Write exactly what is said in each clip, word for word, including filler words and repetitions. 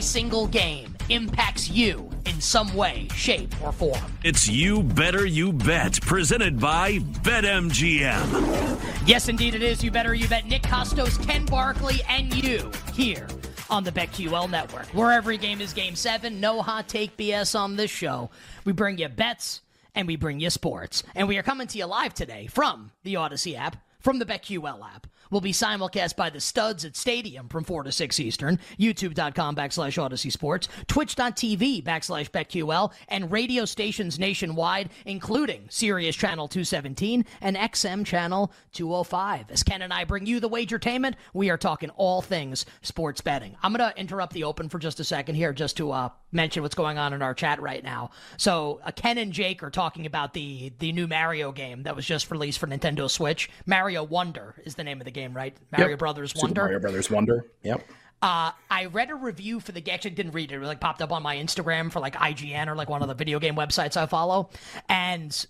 single game impacts you in some way, shape, or form. It's You Better You Bet, presented by BetMGM. Yes, indeed it is You Better You Bet. Nick Costos, Ken Barkley, and you here on the BetQL Network, where every game is Game seven. No hot take B S on this show. We bring you bets, and we bring you sports. And we are coming to you live today from the Odyssey app, from the BetQL app. We'll be simulcast by the studs at Stadium from four to six Eastern, youtube.com backslash Odyssey Sports, twitch.tv backslash BetQL, and radio stations nationwide, including Sirius Channel two seventeen and X M Channel two oh five. As Ken and I bring you the Wagertainment, we are talking all things sports betting. I'm going to interrupt the open for just a second here just to uh, mention what's going on in our chat right now. So uh, Ken and Jake are talking about the, the new Mario game that was just released for Nintendo Switch. Mario Wonder is the name of the game. Game, right? Mario yep. Brothers Wonder. Super Mario Brothers Wonder. Yep. Uh, I read a review for the game. Actually, didn't read it. It like popped up on my Instagram for like I G N or like one of the video game websites I follow. And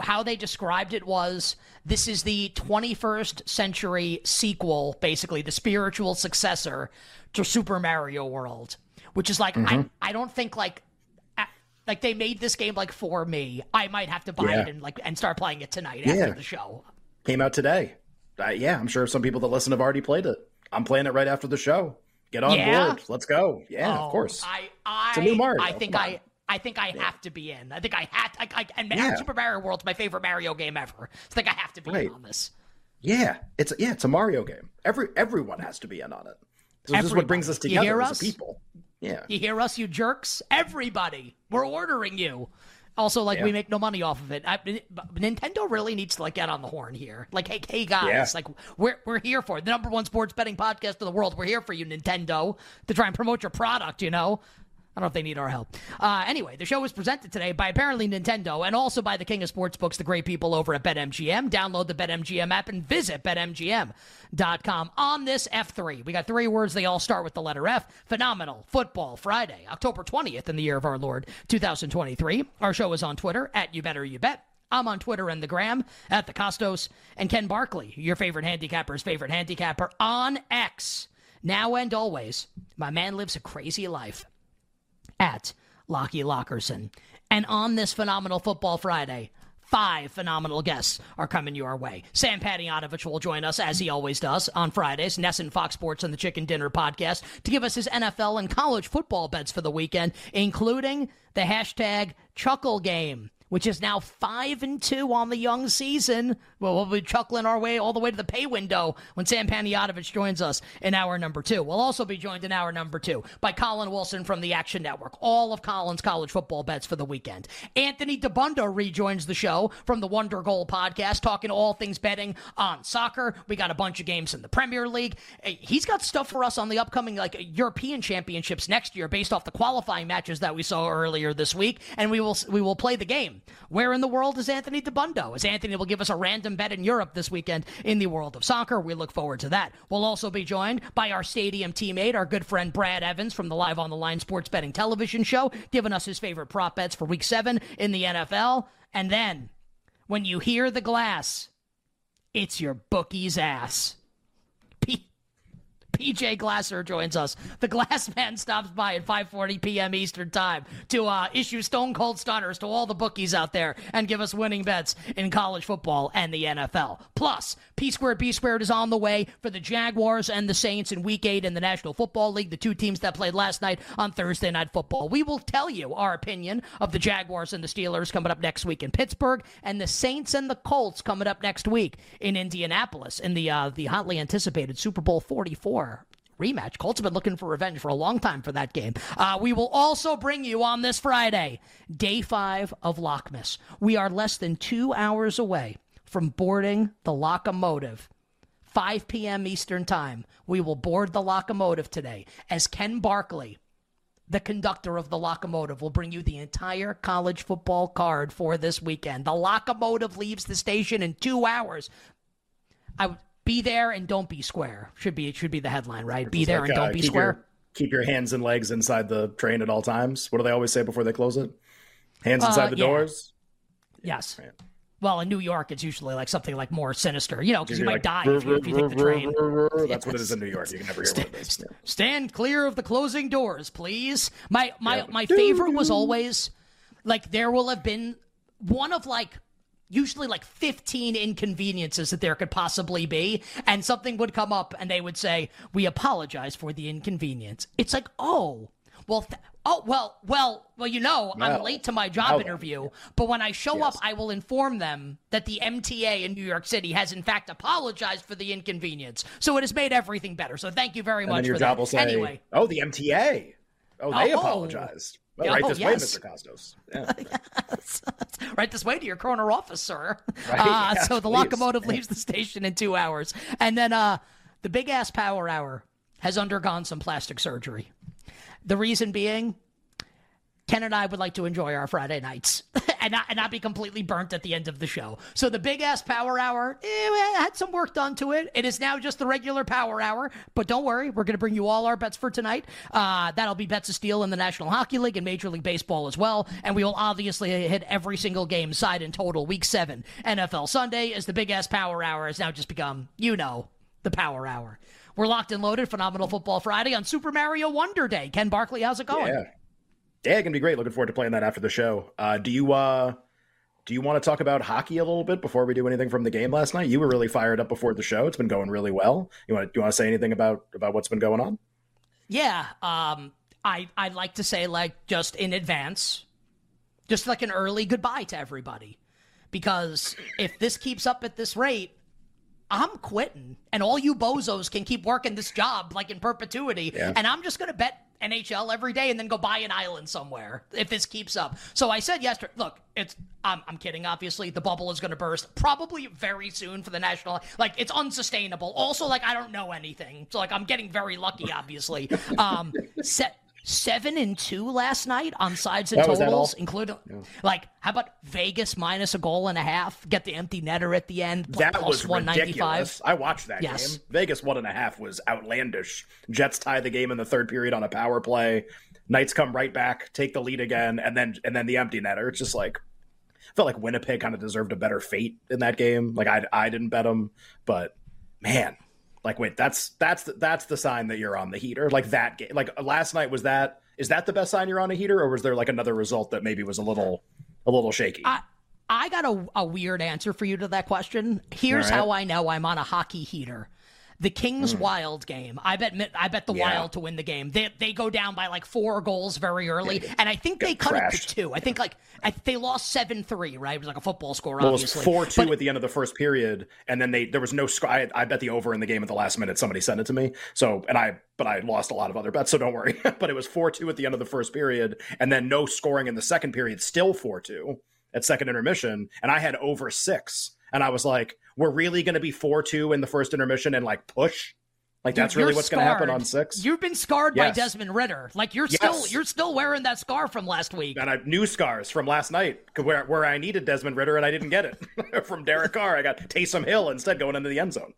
how they described it was, this is the twenty-first century sequel, basically the spiritual successor to Super Mario World, which is like, mm-hmm. I, I don't think like like they made this game like for me. I might have to buy yeah. it and like and start playing it tonight yeah. after the show. Came out today. Uh, yeah, I'm sure some people that listen have already played it. I'm playing it right after the show. Get on yeah. board. Let's go. Yeah, oh, of course. I, I, it's a new Mario. I think I, I think I yeah. have to be in. I think I had. I, I, and yeah. Super Mario World's my favorite Mario game ever. I think I have to be right. in on this. Yeah, it's yeah, it's a Mario game. Every everyone has to be in on it. So this is what brings us together. You hear us? As a people. Yeah, you hear us, you jerks. Everybody, we're ordering you. Also, like, yeah. we make no money off of it. I, Nintendo really needs to, like, get on the horn here. Like, hey, hey guys, yeah. like, we're we're here for it. The number one sports betting podcast in the world. We're here for you, Nintendo, to try and promote your product, you know? I don't know if they need our help. Uh, anyway, the show is presented today by apparently Nintendo and also by the king of sportsbooks, the great people over at BetMGM. Download the BetMGM app and visit bet M G M dot com. On this F three, we got three words. They all start with the letter F. Phenomenal Football Friday, October twentieth in the year of our Lord, two thousand twenty-three. Our show is on Twitter, at You Better You Bet. I'm on Twitter and the gram, at the Costos. And Ken Barkley, your favorite handicapper's favorite handicapper, on X. Now and always, my man lives a crazy life. At Lockie Lockerson. And on this phenomenal Football Friday, five phenomenal guests are coming your way. Sam Panayotovich will join us, as he always does, on Fridays. Ness and Fox Sports and the Chicken Dinner podcast to give us his N F L and college football bets for the weekend, including the hashtag Chuckle Game, which is now five and two on the young season. Well, we'll be chuckling our way all the way to the pay window when Sam Panayotovich joins us in hour number two. We'll also be joined in hour number two by Colin Wilson from the Action Network. All of Colin's college football bets for the weekend. Anthony DeBundo rejoins the show from the Wonder Goal podcast, talking all things betting on soccer. We got a bunch of games in the Premier League. He's got stuff for us on the upcoming like European championships next year based off the qualifying matches that we saw earlier this week. And we will we will play the game. Where in the world is Anthony DeBundo? As Anthony will give us a random bet in Europe this weekend in the world of soccer. We look forward to that. We'll also be joined by our Stadium teammate, our good friend Brad Evans from the Live on the Line sports betting television show, giving us his favorite prop bets for week seven in the N F L. And then, when you hear the glass, it's your bookie's ass. P J. Glasser joins us. The glass man stops by at five forty p.m. Eastern time to uh, issue stone cold stunners to all the bookies out there and give us winning bets in college football and the N F L. Plus, P squared B squared is on the way for the Jaguars and the Saints in week eight in the National Football League, the two teams that played last night on Thursday Night Football. We will tell you our opinion of the Jaguars and the Steelers coming up next week in Pittsburgh, and the Saints and the Colts coming up next week in Indianapolis in the uh, the hotly anticipated Super Bowl forty-four. Rematch. Colts have been looking for revenge for a long time for that game. Uh, we will also bring you on this Friday, day five of Lockmas. We are less than two hours away from boarding the Lock-O-Motive. five p.m. Eastern time. We will board the Lock-O-Motive today as Ken Barkley the conductor of the Lock-O-Motive will bring you the entire college football card for this weekend. The Lock-O-Motive leaves the station in two hours. I would be there and don't be square. Should be it should be the headline, right? Be there like, and don't uh, be keep square. Your, keep your hands and legs inside the train at all times. What do they always say before they close it? Hands inside uh, the yeah. doors. Yes. Right. Well, in New York, it's usually like something like more sinister, you know, because you might like, die if you, if you think the train. That's yes. what it is in New York. You can never hear stand, what it is. Yeah. Stand clear of the closing doors, please. My my yeah. my favorite was always like there will have been one of like usually like fifteen inconveniences that there could possibly be, and something would come up and they would say, "We apologize for the inconvenience." It's like, oh, well. Th- Oh, well, well, well, you know, wow. I'm late to my job How interview, long? But when I show yes. up, I will inform them that the M T A in New York City has, in fact, apologized for the inconvenience. So it has made everything better. So thank you very and much then your for job that. Will say, anyway. Oh, the M T A. Oh, they oh, apologized. Well, oh, right this yes. way, Mister Costos. Yeah. yes. Right this way to your corner office, sir. Right? Uh, yeah, so the please. Lock-O-Motive leaves the station in two hours. And then uh, the big-ass power hour has undergone some plastic surgery. The reason being, Ken and I would like to enjoy our Friday nights and, not, and not be completely burnt at the end of the show. So the big-ass power hour, eh, had some work done to it. It is now just the regular power hour. But don't worry, we're going to bring you all our bets for tonight. Uh, that'll be Bets of Steel in the National Hockey League and Major League Baseball as well. And we will obviously hit every single game side in total. Week seven, N F L Sunday, as the big-ass power hour has now just become, you know, the power hour. We're locked and loaded. Phenomenal Football Friday on Super Mario Wonder Day. Ken Barkley, how's it going? Yeah, yeah, it's gonna be great. Looking forward to playing that after the show. Uh, do you uh, do you want to talk about hockey a little bit before we do anything from the game last night? You were really fired up before the show. It's been going really well. You want you want to say anything about about what's been going on? Yeah, um, I I'd like to say like just in advance, just like an early goodbye to everybody, because if this keeps up at this rate, I'm quitting, and all you bozos can keep working this job like in perpetuity, yeah. and I'm just going to bet N H L every day and then go buy an island somewhere if this keeps up. So I said yesterday, look, it's I'm, I'm kidding, obviously. The bubble is going to burst probably very soon for the national. Like, it's unsustainable. Also, like, I don't know anything. So, like, I'm getting very lucky, obviously. Um, set seven and two last night on sides and that totals, including, yeah. like, how about Vegas minus a goal and a half? Get the empty netter at the end. That plus was ridiculous. I watched that yes. game. Vegas one and a half was outlandish. Jets tie the game in the third period on a power play. Knights come right back, take the lead again, and then and then the empty netter. It's just like, felt like Winnipeg kind of deserved a better fate in that game. Like I I didn't bet them, but man. Like, wait, that's that's the, that's the sign that you're on the heater. Like that game, like last night was that. Is that the best sign you're on a heater, or was there like another result that maybe was a little a little shaky? I, I got a, a weird answer for you to that question. Here's right. how I know I'm on a hockey heater. The Kings mm. Wild game. I bet I bet the yeah. Wild to win the game. They they go down by like four goals very early, yeah, and I think they cut crashed. It to two. I think like I, they lost seven three, right? It was like a football score, well, obviously. It was four two but, at the end of the first period, and then they there was no score. I, I bet the over in the game at the last minute. Somebody sent it to me. So and I but I lost a lot of other bets, so don't worry. But it was four two at the end of the first period, and then no scoring in the second period, still four two at second intermission, and I had over six. And I was like, we're really going to be four two in the first intermission and, like, push? Like, that's you're really what's going to happen on six? You've been scarred yes. by Desmond Ritter. Like, you're yes. still you're still wearing that scar from last week. And I new scars from last night where, where I needed Desmond Ritter and I didn't get it. From Derek Carr, I got Taysom Hill instead going into the end zone.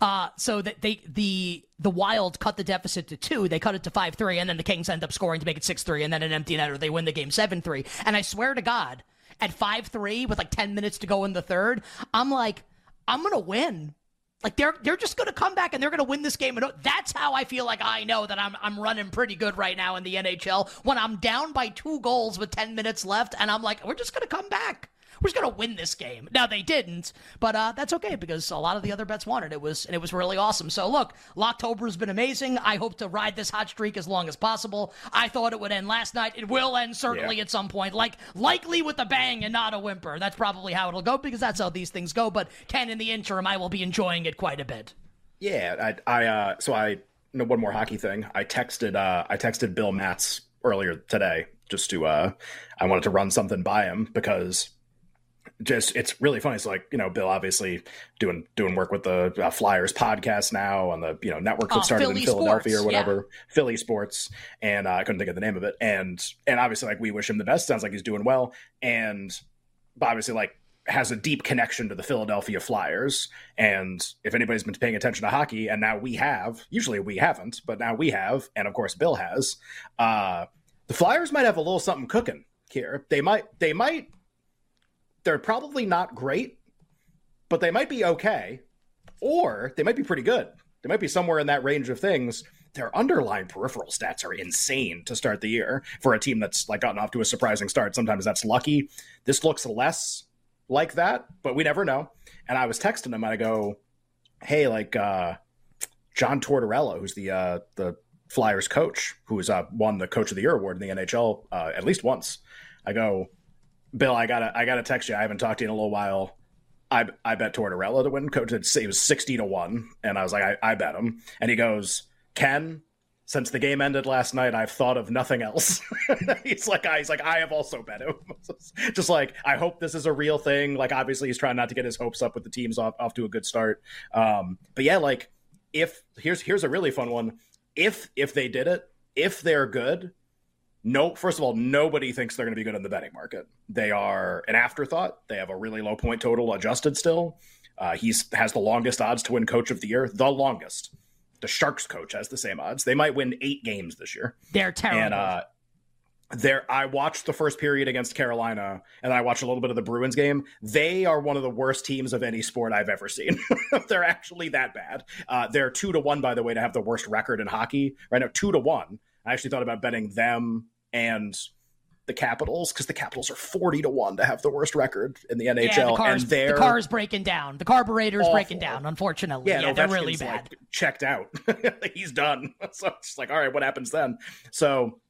Uh, so that they the the Wild cut the deficit to two. They cut it to five three, and then the Kings end up scoring to make it six three, and then an empty netter. They win the game seven three. And I swear to God, at five three with like ten minutes to go in the third, I'm like, I'm going to win. Like they're they're just going to come back and they're going to win this game. And that's how I feel like I know that I'm I'm running pretty good right now in the N H L when I'm down by two goals with ten minutes left. And I'm like, we're just going to come back. We're just going to win this game. Now, they didn't, but uh, that's okay because a lot of the other bets won, and it was, and it was really awesome. So, look, Locktober's been amazing. I hope to ride this hot streak as long as possible. I thought it would end last night. It will end certainly yeah. at some point, like likely with a bang and not a whimper. That's probably how it'll go because that's how these things go. But, Ken, in the interim, I will be enjoying it quite a bit. Yeah, I, I uh, so I, no, one more hockey thing. I texted, uh, I texted Bill Matz earlier today just to, uh, I wanted to run something by him because just, it's really funny. It's like, you know, Bill obviously doing doing work with the uh, Flyers podcast now on the, you know, network that uh, started Philly in Philadelphia sports, or whatever, yeah. Philly Sports. And uh, I couldn't think of the name of it. And, and obviously, like, we wish him the best. Sounds like he's doing well. And obviously, like, has a deep connection to the Philadelphia Flyers. And if anybody's been paying attention to hockey, and now we have, usually we haven't, but now we have, and of course Bill has, uh, the Flyers might have a little something cooking here. They might, they might, they're probably not great, but they might be okay, or they might be pretty good. They might be somewhere in that range of things. Their underlying peripheral stats are insane to start the year for a team that's like gotten off to a surprising start. Sometimes that's lucky. This looks less like that, but we never know. And I was texting him and I go, hey, like uh John Tortorella, who's the uh the Flyers coach, who's uh won the Coach of the Year award in the N H L uh at least once. I go, Bill, I gotta I gotta text you. I haven't talked to you in a little while. I I bet Tortorella to win coach. It was sixty to one. And I was like, I, I bet him. And he goes, Ken, since the game ended last night, I've thought of nothing else. he's like, I, he's like, I have also bet him. Just like, I hope this is a real thing. Like, obviously, he's trying not to get his hopes up with the teams off, off to a good start. Um, but yeah, like, if here's here's a really fun one. If if they did it, if they're good, no. First of all, nobody thinks they're going to be good in the betting market. They are an afterthought. They have a really low point total adjusted still. Uh, he's has the longest odds to win Coach of the Year, the longest. The Sharks coach has the same odds. They might win eight games this year. They're terrible. And uh, there, I watched the first period against Carolina, and I watched a little bit of the Bruins game. They are one of the worst teams of any sport I've ever seen. They're actually that bad. Uh, they're two to one, by the way, to have the worst record in hockey right now. Two to one. I actually thought about betting them and the Capitals, because the Capitals are forty to one to have the worst record in the N H L. Yeah, the car's, and they're the car's breaking down. The carburetor's awful. breaking down, unfortunately. Yeah, yeah no, they're Ovechkin's really bad. Like, checked out. He's done. So it's like, all right, what happens then? So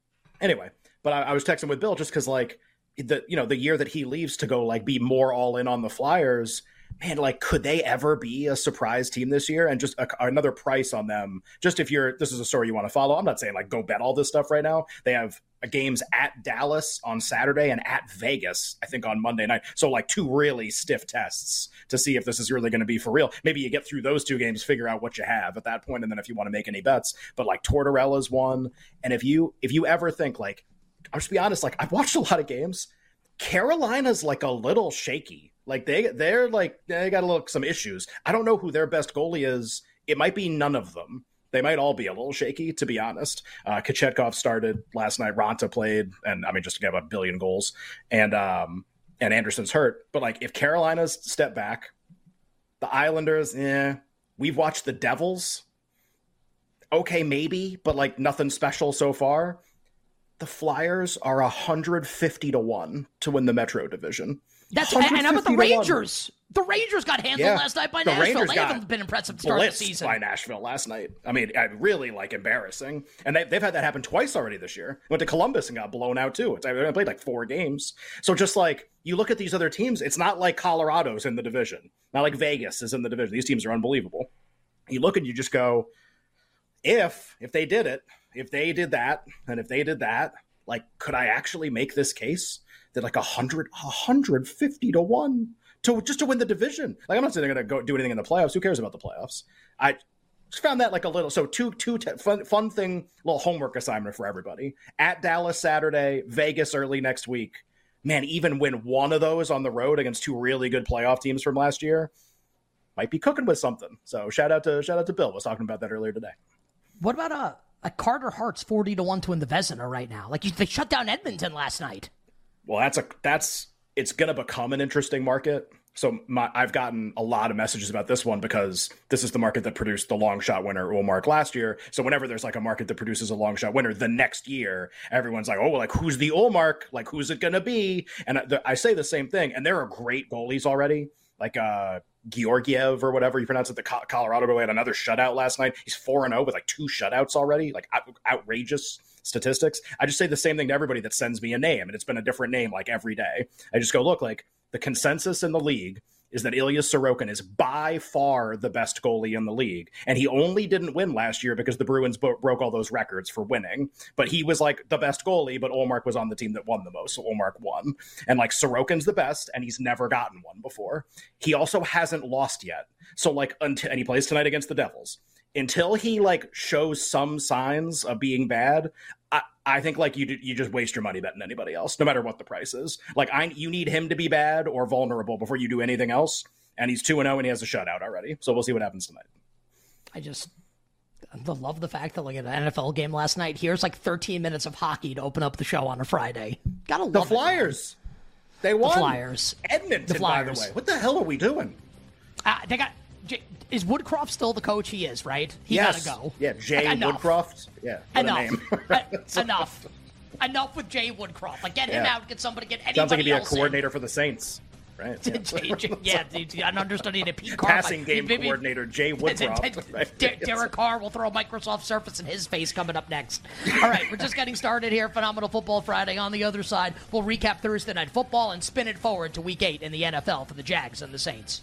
anyway, but I, I was texting with Bill just because, like, the you know, the year that he leaves to go like be more all in on the Flyers, man, like, could they ever be a surprise team this year? And just a, another price on them. Just if you're, this is a story you want to follow. I'm not saying like go bet all this stuff right now. They have games at Dallas on Saturday and at Vegas, I think, on Monday night. So like two really stiff tests to see if this is really going to be for real. Maybe you get through those two games, figure out what you have at that point, and then if you want to make any bets. But like Tortorella's one, and if you if you ever think like, I'll just be honest, like I've watched a lot of games. Carolina's like a little shaky. Like, they, they're like, they got a little, some issues. I don't know who their best goalie is. It might be none of them. They might all be a little shaky, to be honest. Uh, Kachetkov started last night. Ronta played. And, I mean, just to get about a billion goals. And, um, and Anderson's hurt. But, like, if Carolina's step back, the Islanders, eh. We've watched the Devils. Okay, maybe. But, like, nothing special so far. The Flyers are one hundred fifty to one to win the Metro Division. That's and I'm at the Rangers. The Rangers got handled yeah. last night by the Nashville. Rangers they haven't been impressive to start the season. By Nashville last night. I mean, I really like embarrassing. And they, they've had that happen twice already this year. Went to Columbus and got blown out too. It's I mean, played like four games. So just like you look at these other teams, it's not like Colorado's in the division. Not like Vegas is in the division. These teams are unbelievable. You look and you just go, if if they did it, if they did that, and if they did that, like, could I actually make this case? They're like one hundred, one hundred fifty to one to just to win the division. Like, I'm not saying they're going to go do anything in the playoffs. Who cares about the playoffs? I just found that like a little, so two, two te- fun, fun thing, little homework assignment for everybody at Dallas Saturday, Vegas early next week, man, even win one of those on the road against two really good playoff teams from last year might be cooking with something. So shout out to, shout out to Bill. I was talking about that earlier today. What about uh, like Carter Hart's forty to one to win the Vezina right now? Like you, they shut down Edmonton last night. Well, that's a that's it's going to become an interesting market. So my, I've gotten a lot of messages about this one because this is the market that produced the long shot winner Ulmark last year. So whenever there's like a market that produces a long shot winner the next year, everyone's like, oh, well, like who's the Ulmark? Like who's it going to be? And I, the, I say the same thing. And there are great goalies already, like uh, Georgiev or whatever you pronounce it. The Co- Colorado boy had another shutout last night. He's four and oh with like two shutouts already, like out- outrageous. Statistics. I just say the same thing to everybody that sends me a name, and it's been a different name like every day. I just go, look, like the consensus in the league is that Ilya Sorokin is by far the best goalie in the league. And he only didn't win last year because the Bruins bo- broke all those records for winning. But he was like the best goalie, but Ulmark was on the team that won the most. So Ulmark won. And like Sorokin's the best, and he's never gotten one before. He also hasn't lost yet. So like, until, and he plays tonight against the Devils. Until he like shows some signs of being bad, I, I think like you you just waste your money betting anybody else, no matter what the price is. Like I you need him to be bad or vulnerable before you do anything else. And he's two and oh, and he has a shutout already. So we'll see what happens tonight. I just I love the fact that like in an N F L game last night, here's like thirteen minutes of hockey to open up the show on a Friday. Gotta love the Flyers. It, they won. The Flyers. Edmonton. The Flyers. By the way, what the hell are we doing? Uh, they got. Is Woodcroft still the coach? He is, right? He yes. gotta go. Yeah, Jay like, Woodcroft. Yeah, what enough. A name. uh, enough. Enough with Jay Woodcroft. Like, get him yeah. out. Get somebody. Get anybody else. Sounds like he'd be a coordinator in. For the Saints, right? Yeah, Jay, Jay, yeah dude, an understudy to Pete Carr. Passing game maybe, coordinator Jay Woodcroft. Right? D- Derek Carr will throw a Microsoft Surface in his face coming up next. All right, we're just getting started here. Phenomenal Football Friday. On the other side, we'll recap Thursday Night Football and spin it forward to Week Eight in the N F L for the Jags and the Saints.